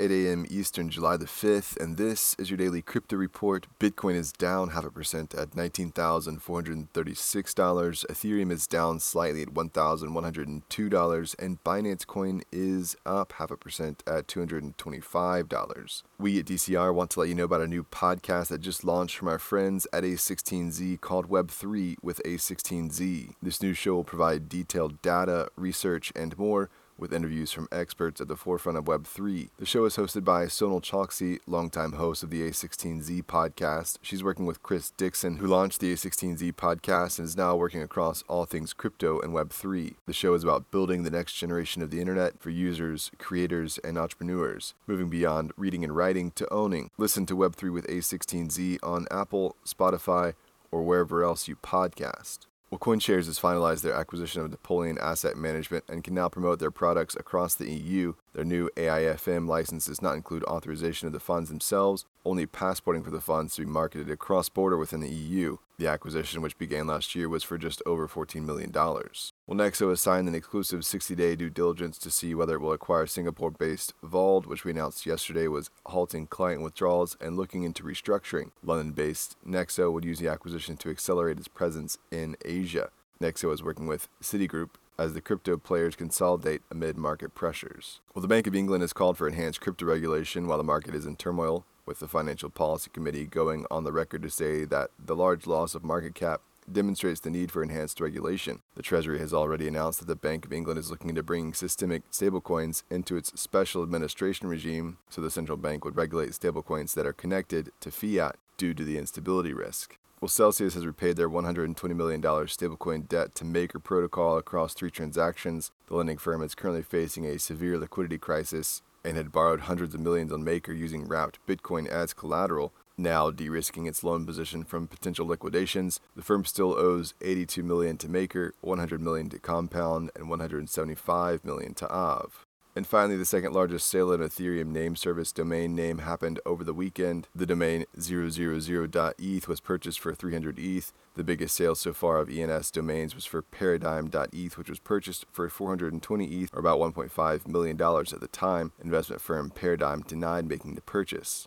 It's 8 a.m. Eastern, July the 5th, and this is your Daily Crypto Report. Bitcoin is down 0.5% at $19,436. Ethereum is down slightly at $1,102, and Binance Coin is up 0.5% at $225. We at DCR want to let you know about a new podcast that just launched from our friends at A16Z called Web3 with A16Z. This new show will provide detailed data, research, and more, with interviews from experts at the forefront of Web3. The show is hosted by Sonal Choksi, longtime host of the A16Z podcast. She's working with Chris Dixon, who launched the A16Z podcast and is now working across all things crypto and Web3. The show is about building the next generation of the internet for users, creators, and entrepreneurs, moving beyond reading and writing to owning. Listen to Web3 with A16Z on Apple, Spotify, or wherever else you podcast. Well, CoinShares has finalized their acquisition of Napoleon Asset Management and can now promote their products across the EU. Their new AIFM license does not include authorization of the funds themselves, only passporting for the funds to be marketed across border within the EU. The acquisition, which began last year, was for just over $14 million. Well, Nexo has signed an exclusive 60-day due diligence to see whether it will acquire Singapore-based Vauld, which we announced yesterday was halting client withdrawals and looking into restructuring. London-based Nexo would use the acquisition to accelerate its presence in Asia. Nexo is working with Citigroup as the crypto players consolidate amid market pressures. Well, the Bank of England has called for enhanced crypto regulation while the market is in turmoil, with the Financial Policy Committee going on the record to say that the large loss of market cap demonstrates the need for enhanced regulation. The Treasury has already announced that the Bank of England is looking into bringing systemic stablecoins into its special administration regime, so the central bank would regulate stablecoins that are connected to fiat due to the instability risk. Well, Celsius has repaid their $120 million stablecoin debt to Maker Protocol across 3 transactions. The lending firm is currently facing a severe liquidity crisis and had borrowed hundreds of millions on Maker using wrapped Bitcoin as collateral, now de-risking its loan position from potential liquidations. The firm still owes $82 million to Maker, $100 million to Compound, and $175 million to Aave. And finally, the second largest sale of Ethereum name service domain name happened over the weekend. The domain 000.eth was purchased for 300 ETH. The biggest sale so far of ENS domains was for Paradigm.eth, which was purchased for 420 ETH, or about $1.5 million at the time. Investment firm Paradigm denied making the purchase.